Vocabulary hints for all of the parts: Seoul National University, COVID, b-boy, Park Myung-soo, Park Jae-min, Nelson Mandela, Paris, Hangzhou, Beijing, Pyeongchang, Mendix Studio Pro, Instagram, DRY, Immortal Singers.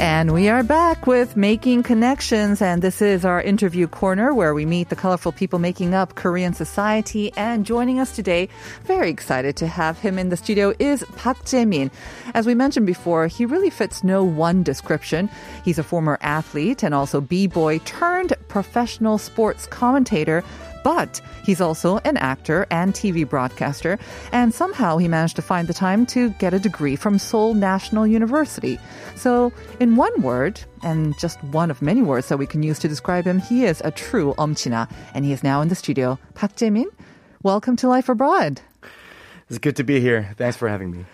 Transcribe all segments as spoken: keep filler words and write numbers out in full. And we are back with Making Connections, and this is our interview corner where we meet the colorful people making up Korean society. And joining us today, very excited to have him in the studio, is Park Jae-min. As we mentioned before, he really fits no one description. He's a former athlete and also b-boy turned professional sports commentator. But he's also an actor and T V broadcaster, and somehow he managed to find the time to get a degree from Seoul National University. So in one word, and just one of many words that we can use to describe him, he is a true omchina, and he is now in the studio. Park Jae-min, welcome to Life Abroad. It's good to be here. Thanks for having me.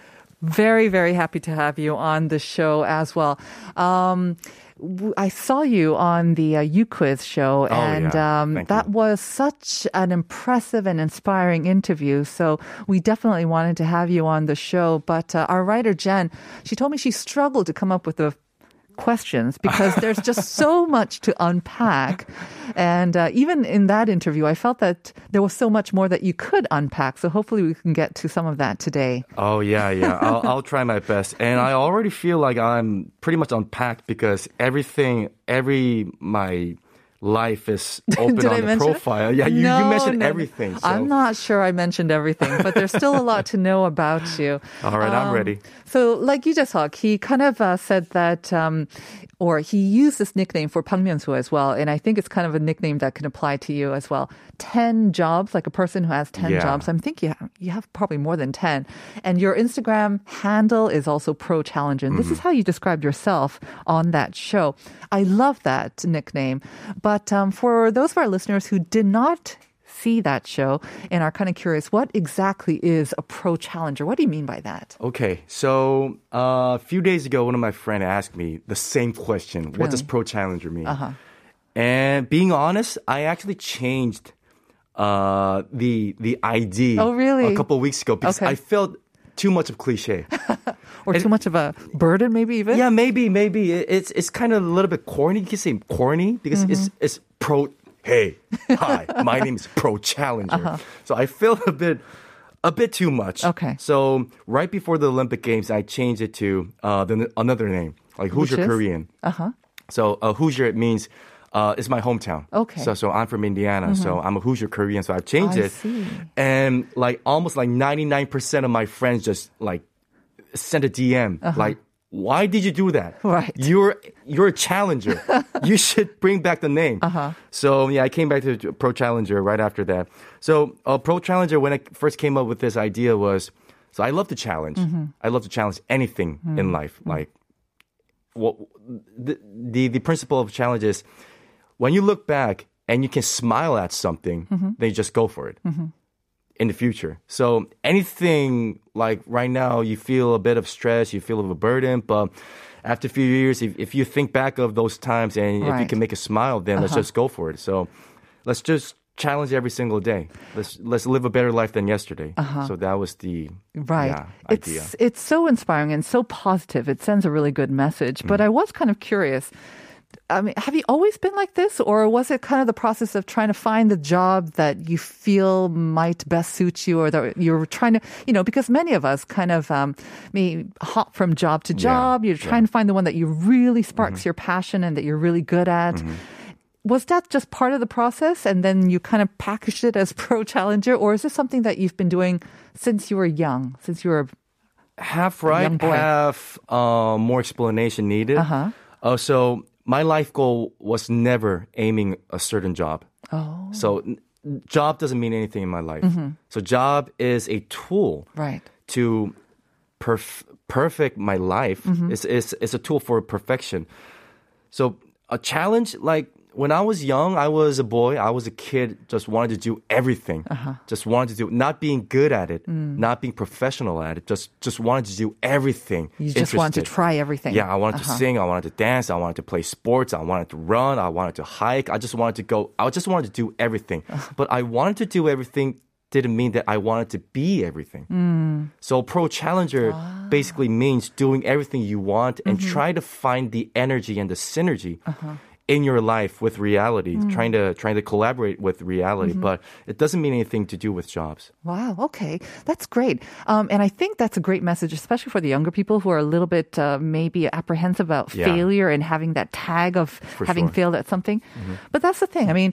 Very, very happy to have you on the show as well. Um, I saw you on the uh, U Quiz show, oh, and yeah. um, that you. was such an impressive and inspiring interview. So we definitely wanted to have you on the show. But uh, our writer, Jen, she told me she struggled to come up with the questions because there's just so much to unpack. And uh, even in that interview, I felt that there was so much more that you could unpack. So hopefully we can get to some of that today. Oh, yeah, yeah. I'll, I'll try my best. And I already feel like I'm pretty much unpacked because everything, every, my... life is open Did on I the mention? profile. Yeah, you, no, you mentioned no. everything. So. I'm not sure I mentioned everything, but there's still a lot to know about you. All right, um, I'm ready. So like you just talked, he kind of uh, said that, um, or he used this nickname for Park Myung-soo as well, and I think it's kind of a nickname that can apply to you as well. ten jobs, like a person who has ten yeah. jobs. I think you have, you have probably more than ten. And your Instagram handle is also Pro Challenger. And mm-hmm. this is how you described yourself on that show. I love that nickname. But But um, for those of our listeners who did not see that show and are kind of curious, what exactly is a pro challenger? What do you mean by that? Okay, so uh, a few days ago, one of my friends asked me the same question. Really? What does pro challenger mean? Uh-huh. And being honest, I actually changed uh, the the I D oh, really? a couple of weeks ago because okay. I felt too much of cliche. Or and too much of a burden, maybe even? Yeah, maybe, maybe. It's it's kind of a little bit corny. You can say corny because mm-hmm. it's it's pro, hey, hi, my name is Pro Challenger. Uh-huh. So I feel a bit, a bit too much. Okay. So right before the Olympic Games, I changed it to uh, the, another name, like Hoosier Which Korean. Uh-huh. So uh, Hoosier, it means uh, it's my hometown. Okay. So, so I'm from Indiana, mm-hmm. so I'm a Hoosier Korean, so I've changed I it. See. And like almost like ninety-nine percent of my friends just like, send a D M uh-huh. like, why did you do that? Right. You're you're a challenger. You should bring back the name. Uh-huh. So yeah, I came back to Pro Challenger right after that. So uh, Pro Challenger, when I first came up with this idea was, so I love to challenge. Mm-hmm. I love to challenge anything mm-hmm. in life. Like, what the, the the principle of challenge is, when you look back and you can smile at something, mm-hmm. then you just go for it. Mm-hmm. In the future. So anything like right now, you feel a bit of stress, you feel of a burden, but after a few years, if, if you think back of those times and right. if you can make a smile, then uh-huh. let's just go for it. So let's just challenge every single day. Let's let's live a better life than yesterday. Uh-huh. So that was the right yeah, idea. It's, it's so inspiring and so positive. It sends a really good message. But mm. I was kind of curious. I mean, have you always been like this, or was it kind of the process of trying to find the job that you feel might best suit you, or that you're trying to, you know, because many of us kind of um, may hop from job to job. Yeah, you're trying yeah. to find the one that you really sparks mm-hmm. your passion and that you're really good at. Mm-hmm. Was that just part of the process, and then you kind of packaged it as Pro Challenger, or is this something that you've been doing since you were young, since you were half right, a young boy? half uh, more explanation needed? Uh-huh. Uh, so. My life goal was never aiming a certain job. Oh. So job doesn't mean anything in my life. Mm-hmm. So job is a tool right. to perf- perfect my life. Mm-hmm. It's, it's, it's a tool for perfection. So a challenge, like when I was young, I was a boy, I was a kid, just wanted to do everything. Uh-huh. Just wanted to do, not being good at it, mm. not being professional at it, just just wanted to do everything. You just wanted to try everything. Yeah, I wanted uh-huh. to sing, I wanted to dance, I wanted to play sports, I wanted to run, I wanted to hike, I just wanted to go, I just wanted to do everything. Uh-huh. But I wanted to do everything didn't mean that I wanted to be everything. Mm. So pro challenger ah. basically means doing everything you want and mm-hmm. try to find the energy and the synergy uh-huh. in your life with reality, mm. trying to trying to collaborate with reality. Mm-hmm. But it doesn't mean anything to do with jobs. Wow, okay. That's great. Um, and I think that's a great message, especially for the younger people who are a little bit uh, maybe apprehensive about yeah. failure and having that tag of for having sure. failed at something. Mm-hmm. But that's the thing. I mean,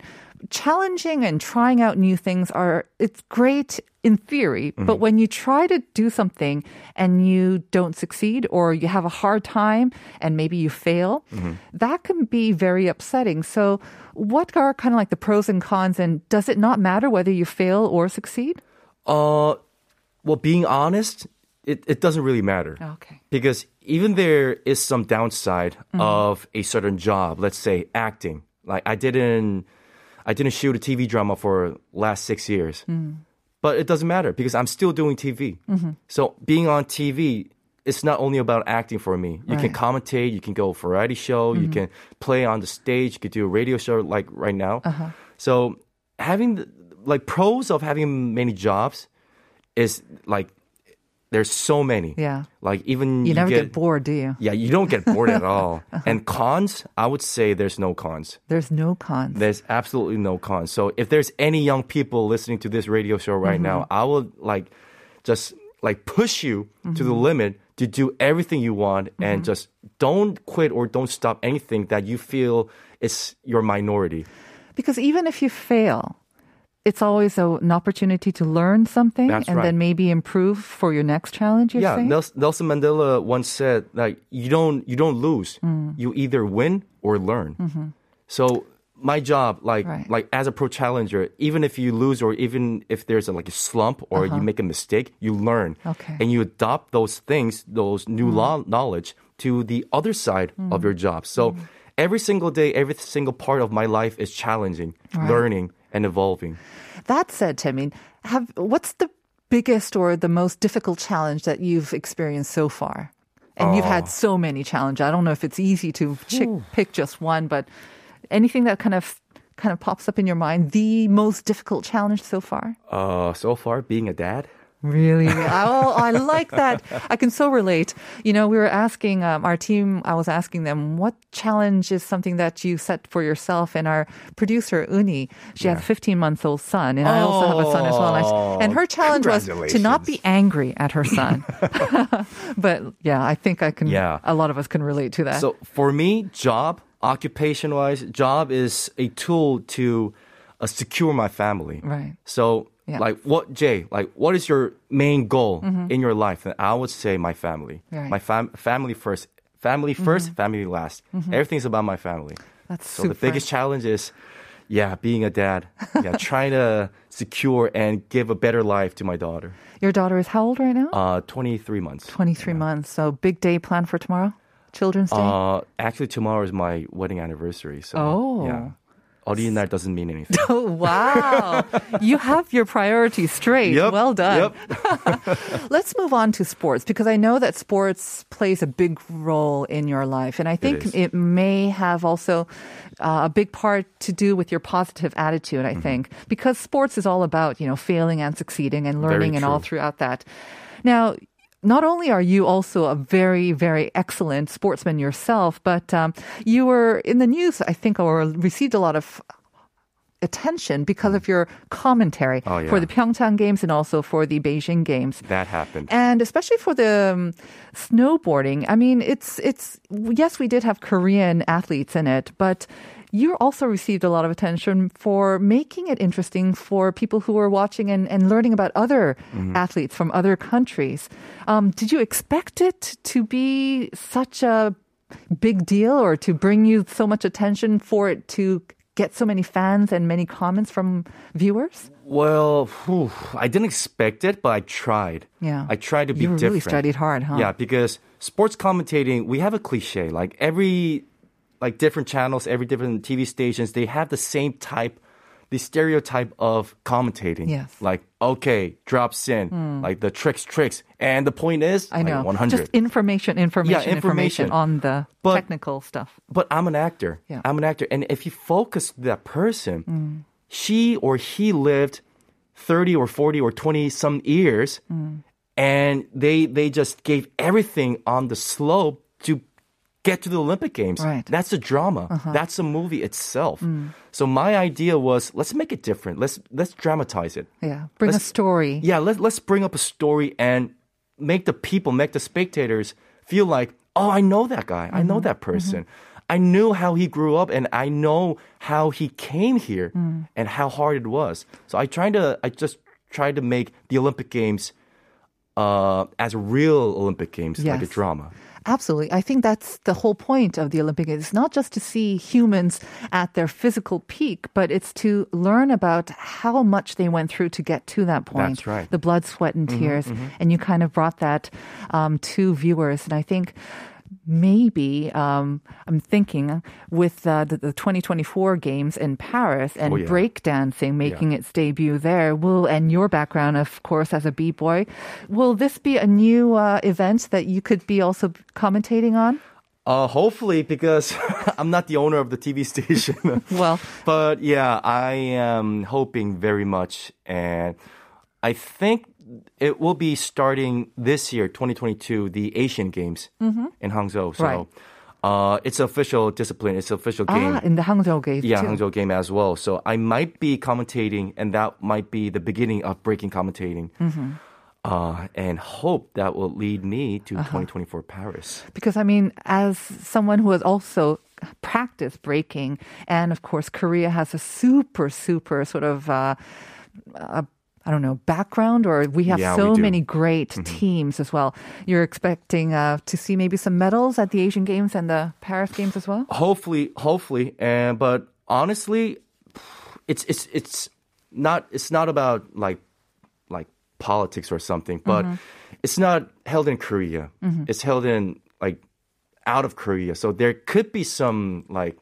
challenging and trying out new things are, it's great in theory, mm-hmm. but when you try to do something and you don't succeed or you have a hard time and maybe you fail, mm-hmm. that can be very upsetting. So what are kind of like the pros and cons, and does it not matter whether you fail or succeed? Uh, well, being honest, it, it doesn't really matter. Okay. Because even there is some downside mm-hmm. of a certain job, let's say acting. Like I didn't... I didn't shoot a T V drama for last six years. Mm. But it doesn't matter because I'm still doing T V. Mm-hmm. So being on T V, it's not only about acting for me. You right. can commentate, you can go variety show, mm-hmm. you can play on the stage, you could do a radio show like right now. Uh-huh. So having the, like pros of having many jobs is like there's so many. Yeah. Like even you, you never get, get bored, do you? Yeah, you don't get bored at all. And cons, I would say there's no cons. There's no cons. There's absolutely no cons. So if there's any young people listening to this radio show right mm-hmm. now, I would like just like push you mm-hmm. to the limit to do everything you want mm-hmm. and just don't quit or don't stop anything that you feel is your minority. Because even if you fail, it's always a, an opportunity to learn something That's and right. then maybe improve for your next challenge, you're yeah, saying? Yeah, Nelson Mandela once said, like, you don't you don't lose. Mm. You either win or learn. Mm-hmm. So my job, like right. like as a pro challenger, even if you lose or even if there's a, like a slump or uh-huh. you make a mistake, you learn. Okay. And you adopt those things, those new mm. lo- knowledge to the other side mm. of your job. So mm. every single day, every single part of my life is challenging, right. learning, and evolving. That said, Taemin, have what's the biggest or the most difficult challenge that you've experienced so far? And oh. you've had so many challenges. I don't know if it's easy to chick, pick just one, but anything that kind of kind of pops up in your mind, the most difficult challenge so far? Uh, so far, being a dad. Really? Oh, I like that. I can so relate. You know, we were asking um, our team, I was asking them, what challenge is something that you set for yourself? And our producer, Uni, she yeah. has a fifteen-month-old son, and oh, I also have a son as well. And, I, and her challenge was to not be angry at her son. But yeah, I think I can, yeah. a lot of us can relate to that. So for me, job, occupation-wise, job is a tool to uh, secure my family. Right. So... Yeah. Like, what, Jay, like, what is your main goal mm-hmm. in your life? And I would say my family. Right. My fam- family first. Family first, mm-hmm. family last. Mm-hmm. Everything's about my family. That's so super. The biggest challenge is, yeah, being a dad. Yeah, trying to secure and give a better life to my daughter. Your daughter is how old right now? Uh, twenty-three months. twenty-three yeah. months. So big day planned for tomorrow? Children's Day? Uh, actually, tomorrow is my wedding anniversary. So, oh. Yeah. 어린 날 doesn't mean anything. Oh, wow. You have your priorities straight. Yep, well done. Yep. Let's move on to sports, because I know that sports plays a big role in your life. And I think it, it may have also uh, a big part to do with your positive attitude, I mm-hmm. think, because sports is all about, you know, failing and succeeding and learning and all throughout that. Now, not only are you also a very, very excellent sportsman yourself, but um, you were in the news, I think, or received a lot of attention because of your commentary oh, yeah. for the Pyeongchang Games and also for the Beijing Games. That happened. And especially for the um, snowboarding. I mean, it's it's yes, we did have Korean athletes in it, but you also received a lot of attention for making it interesting for people who were watching and, and learning about other mm-hmm. athletes from other countries. Um, did you expect it to be such a big deal or to bring you so much attention for it to get so many fans and many comments from viewers? Well, whew, I didn't expect it, but I tried. Yeah. I tried to be different. You really studied hard, huh? Yeah, because sports commentating, we have a cliche. Like every... like different channels, every different T V stations, they have the same type, the stereotype of commentating. Yes. Like, okay, drops in, mm. like the tricks, tricks. And the point is, I know. Like one hundred. Just information, information, yeah, information. information on the but, technical stuff. But I'm an actor. Yeah. I'm an actor. And if you focus that person, mm. she or he lived thirty or forty or twenty some years. Mm. And they they just gave everything on the slope to get to the Olympic Games. Right. That's the drama. Uh-huh. That's the movie itself. Mm. So my idea was, let's make it different. Let's let's dramatize it. Yeah, bring let's, a story. Yeah, let, let's bring up a story and make the people, make the spectators feel like, oh, I know that guy. Mm-hmm. I know that person. Mm-hmm. I knew how he grew up, and I know how he came here mm. and how hard it was. So I tried to, I just tried to make the Olympic Games uh, as real Olympic Games, yes. like a drama. Absolutely. I think that's the whole point of the Olympic Games. It's not just to see humans at their physical peak, but it's to learn about how much they went through to get to that point. That's right. The blood, sweat, and tears. Mm-hmm, mm-hmm. And you kind of brought that um, to viewers. And I think maybe, um, I'm thinking, with uh, the, the twenty twenty-four Games in Paris and oh, yeah. breakdancing making yeah. its debut there, will, and your background, of course, as a b-boy, will this be a new uh, event that you could be also commentating on? Uh, hopefully, because I'm not the owner of the T V station. Well, but yeah, I am hoping very much. And I think it will be starting this year, twenty twenty-two, the Asian Games mm-hmm. in Hangzhou. So right. uh, it's official discipline. It's official game. Ah, in the Hangzhou Games. Yeah, too. Hangzhou Game as well. So I might be commentating, and that might be the beginning of breaking commentating. Mm-hmm. Uh, and hope that will lead me to uh-huh. twenty twenty-four Paris. Because, I mean, as someone who has also practiced breaking, and of course, Korea has a super, super sort of Uh, uh, I don't know, background, or we have yeah, so we many great mm-hmm. teams as well. You're expecting uh, to see maybe some medals at the Asian Games and the Paris Games as well? Hopefully, hopefully. And, but honestly, it's it's it's not it's not about like like politics or something. But mm-hmm. it's not held in Korea. Mm-hmm. It's held in like out of Korea. So there could be some like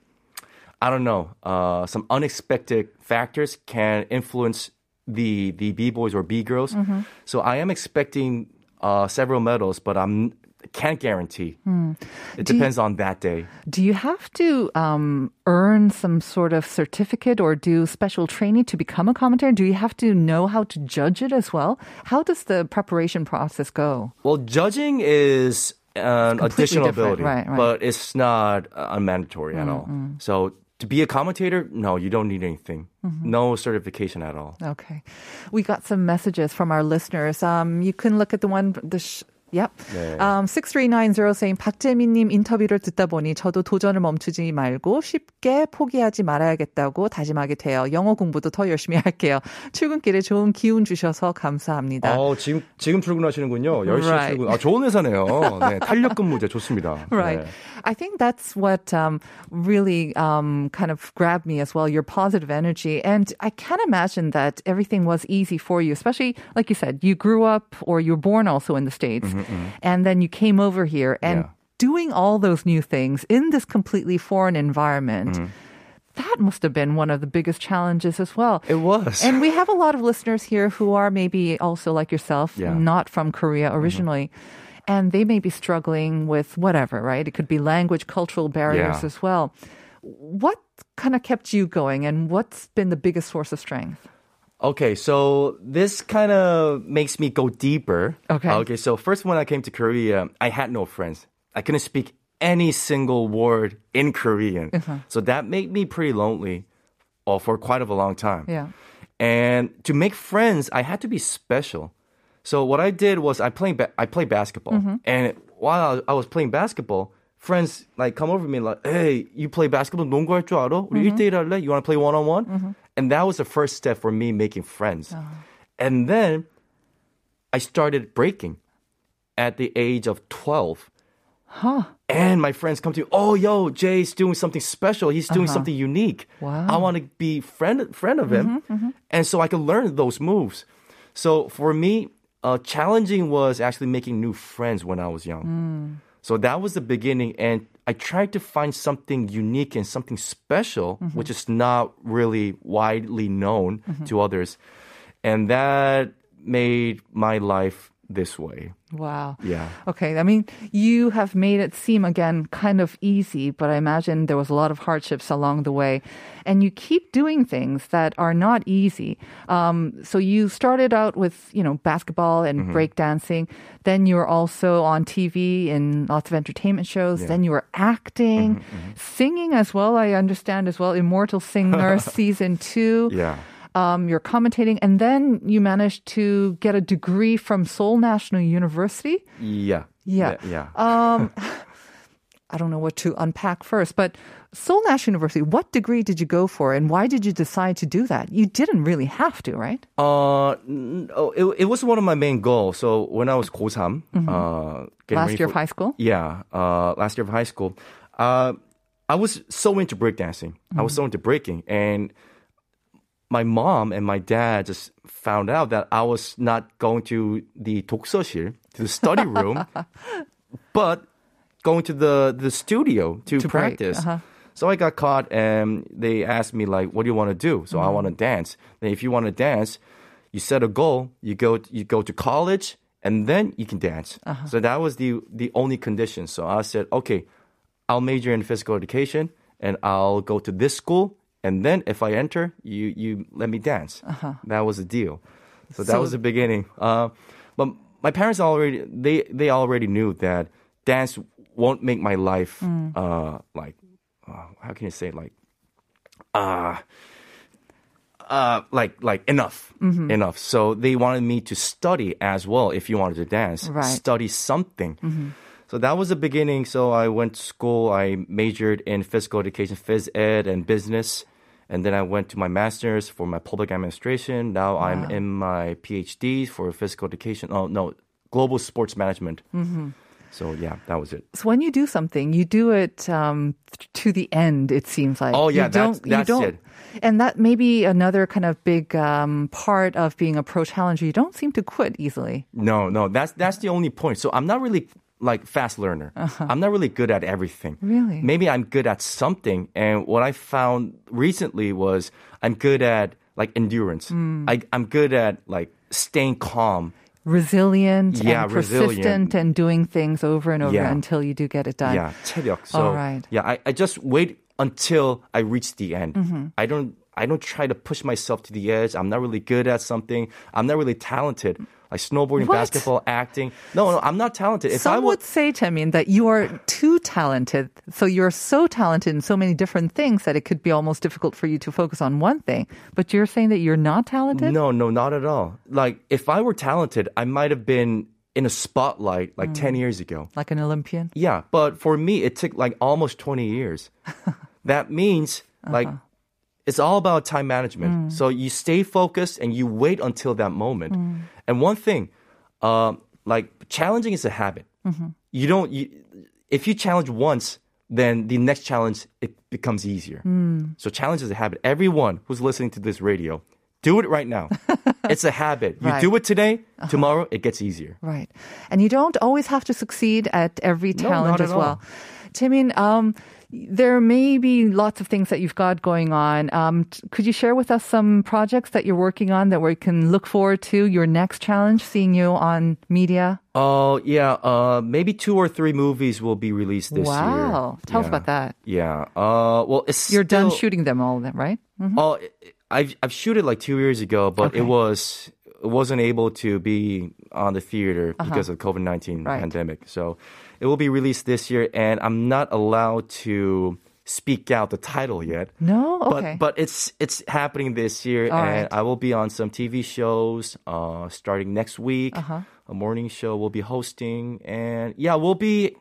I don't know, uh, some unexpected factors can influence the the b-boys or b-girls. Mm-hmm. So I am expecting uh, several medals, but I'm can't guarantee. Mm. It do depends you, on that day. Do you have to um, earn some sort of certificate or do special training to become a commentator? Do you have to know how to judge it as well? How does the preparation process go? Well, judging is an additional ability, right, right. but it's not uh, mandatory mm-hmm. at all. So to be a commentator, no, you don't need anything. Mm-hmm. No certification at all. Okay. We got some messages from our listeners. Um, you can look at the one... The sh- Yep. 네. Um, six three nine zero saying 박재민님 인터뷰를 듣다 보니 저도 도전을 멈추지 말고 쉽게 포기하지 말아야겠다고 다짐하게 돼요. 영어 공부도 더 열심히 할게요. 출근길에 좋은 기운 주셔서 감사합니다. 어, 지금 지금 출근하시는군요. 열심히 right. 출근. 아, 좋은 회사네요. 네, 탄력 근무제 좋습니다. Right. 네. I think that's what um, really um, kind of grabbed me as well. Your positive energy, and I can't imagine that everything was easy for you, especially like you said, you grew up or you were born also in the States. Mm-hmm. Mm-hmm. And then you came over here and yeah. doing all those new things in this completely foreign environment. Mm-hmm. That must have been one of the biggest challenges as well. It was. And we have a lot of listeners here who are maybe also like yourself, yeah. not from Korea originally. Mm-hmm. And they may be struggling with whatever, right? It could be language, cultural barriers yeah. as well. What kind of kept you going, and what's been the biggest source of strength? Okay, so this kind of makes me go deeper. Okay. Okay, so first when I came to Korea, I had no friends. I couldn't speak any single word in Korean. Uh-huh. So that made me pretty lonely well, for quite of a long time. Yeah. And to make friends, I had to be special. So what I did was I played ba- I played basketball. Mm-hmm. And while I was playing basketball, friends like come over to me like, hey, you play basketball? 농구할 줄 알아? 우리 일 대 일 할래? You want to play one-on-one? Mm-hmm. And that was the first step for me making friends. Oh. And then I started breaking at the age of twelve. Huh. And my friends come to me, oh, yo, Jay's doing something special. He's doing uh-huh. something unique. Wow. I want to be friend friend of him. Mm-hmm, mm-hmm. And so I can learn those moves. So for me, uh, challenging was actually making new friends when I was young. Mm. So that was the beginning. And I tried to find something unique and something special, mm-hmm. which is not really widely known mm-hmm. to others. And that made my life this way. Wow. Yeah. Okay. I mean, you have made it seem, again, kind of easy, but I imagine there was a lot of hardships along the way. And you keep doing things that are not easy. Um, so you started out with, you know, basketball and mm-hmm. breakdancing. Then you were also on T V in lots of entertainment shows. Yeah. Then you were acting, mm-hmm, mm-hmm. singing as well, I understand as well, Immortal Singers Season two. Yeah. Um, you're commentating, and then you managed to get a degree from Seoul National University. Yeah. Yeah. Yeah. yeah. Um, I don't know what to unpack first, but Seoul National University, what degree did you go for, and why did you decide to do that? You didn't really have to, right? Uh, no, it, it was one of my main goals. So when I was 고삼, mm-hmm. uh, last year for, of high school? Yeah, uh, last year of high school. Uh, I was so into breakdancing. Mm-hmm. I was so into breaking, and my mom and my dad just found out that I was not going to the 독서실, to the study room, but going to the, the studio to, to practice. Uh-huh. So I got caught, and they asked me, like, what do you want to do? So mm-hmm. I want to dance. And if you want to dance, you set a goal, you go, you go to college, and then you can dance. Uh-huh. So that was the, the only condition. So I said, okay, I'll major in physical education, and I'll go to this school. And then if I enter, you, you let me dance. Uh-huh. That was the deal. So that so, was the beginning. Uh, but my parents already, they, they already knew that dance won't make my life mm. uh, like, uh, how can you say it? Like, uh, uh, like, like enough, mm-hmm. enough. So they wanted me to study as well. If you wanted to dance, right. study something. Mm-hmm. So that was the beginning. So I went to school. I majored in physical education, phys ed, and business. And then I went to my master's for my public administration. Now wow. I'm in my PhD for physical education. Oh, no, global sports management. Mm-hmm. So, yeah, that was it. So when you do something, you do it um, to the end, it seems like. Oh, yeah, you don't, that's, that's you don't, it. And that may be another kind of big um, part of being a pro challenger. You don't seem to quit easily. No, no, that's that's the only point. So I'm not really... like fast learner. Uh-huh. I'm not really good at everything. Really? Maybe I'm good at something. And what I found recently was I'm good at like endurance. Mm. I, I'm good at like staying calm. Resilient yeah, and persistent resilient. And doing things over and over yeah. until you do get it done. Yeah, 체력. So, all right. Yeah, I, I just wait until I reach the end. Mm-hmm. I don't I don't try to push myself to the edge. I'm not really good at something. I'm not really talented. Like snowboarding, what? Basketball, acting. No, no, I'm not talented. If Some I w- would say, Jae-min, that you are too talented. So you're so talented in so many different things that it could be almost difficult for you to focus on one thing. But you're saying that you're not talented? No, no, not at all. Like, if I were talented, I might have been in a spotlight like mm. ten years ago. Like an Olympian? Yeah, but for me, it took like almost twenty years. That means, uh-huh. like, it's all about time management. Mm. So you stay focused and you wait until that moment. Mm. And one thing, uh, like challenging is a habit. Mm-hmm. You don't. You, if you challenge once, then the next challenge it becomes easier. Mm. So challenge is a habit. Everyone who's listening to this radio, do it right now. It's a habit. You right. do it today. Uh-huh. Tomorrow it gets easier. Right. And you don't always have to succeed at every challenge no, not as at well. Jae-min, um, there may be lots of things that you've got going on. Um, t- could you share with us some projects that you're working on that we can look forward to your next challenge, seeing you on media? Oh, uh, yeah. Uh, maybe two or three movies will be released this wow. year. Wow. Tell yeah. us about that. Yeah. Uh, well, it's You're still, done shooting them all, then, right? Mm-hmm. Uh, I've, I've shoot it like two years ago, but okay. it was... wasn't able to be on the theater uh-huh. because of the covid nineteen right. pandemic. So it will be released this year, and I'm not allowed to speak out the title yet. No? Okay. But, but it's it's happening this year, all and right. I will be on some T V shows uh, starting next week. Uh-huh. A morning show we'll be hosting, and yeah, we'll be,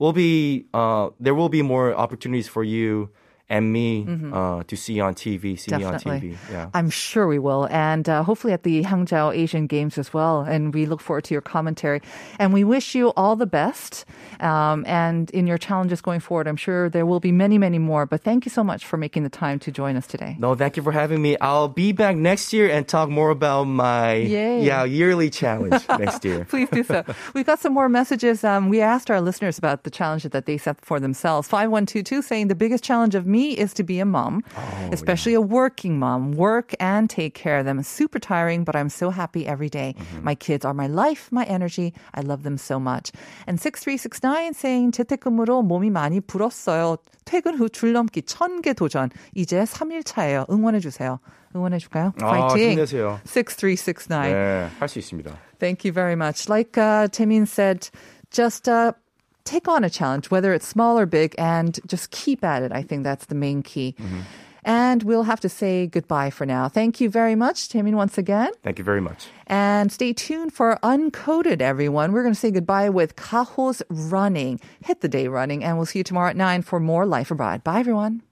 we'll be uh, there will be more opportunities for you and me mm-hmm. uh, to see on T V, see Definitely. Me on T V. Yeah. I'm sure we will. And uh, hopefully at the Hangzhou Asian Games as well. And we look forward to your commentary. And we wish you all the best. Um, and in your challenges going forward, I'm sure there will be many, many more. But thank you so much for making the time to join us today. No, thank you for having me. I'll be back next year and talk more about my yeah, yearly challenge next year. Please do so. We've got some more messages. Um, we asked our listeners about the challenge that they set for themselves. five one two two saying the biggest challenge of me me is to be a mom, oh, especially yeah. a working mom. Work and take care of them. It's super tiring, but I'm so happy every day. Mm-hmm. My kids are my life, my energy. I love them so much. And six three six nine saying 재택근무로 몸이 많이 불었어요. 퇴근 후 줄넘기 천 개 도전. 이제 삼 일 차예요. 응원해 주세요. 응원해 줄까요? 아, 파이팅. 힘내세요. six three six nine. 네, 할 수 있습니다. Thank you very much. Like uh, Jae-min said, just uh, take on a challenge, whether it's small or big, and just keep at it. I think that's the main key. Mm-hmm. And we'll have to say goodbye for now. Thank you very much, Jae-min, once again. Thank you very much. And stay tuned for Uncoded, everyone. We're going to say goodbye with Kaho's Running. Hit the day running, and we'll see you tomorrow at nine for more Life Abroad. Bye, everyone.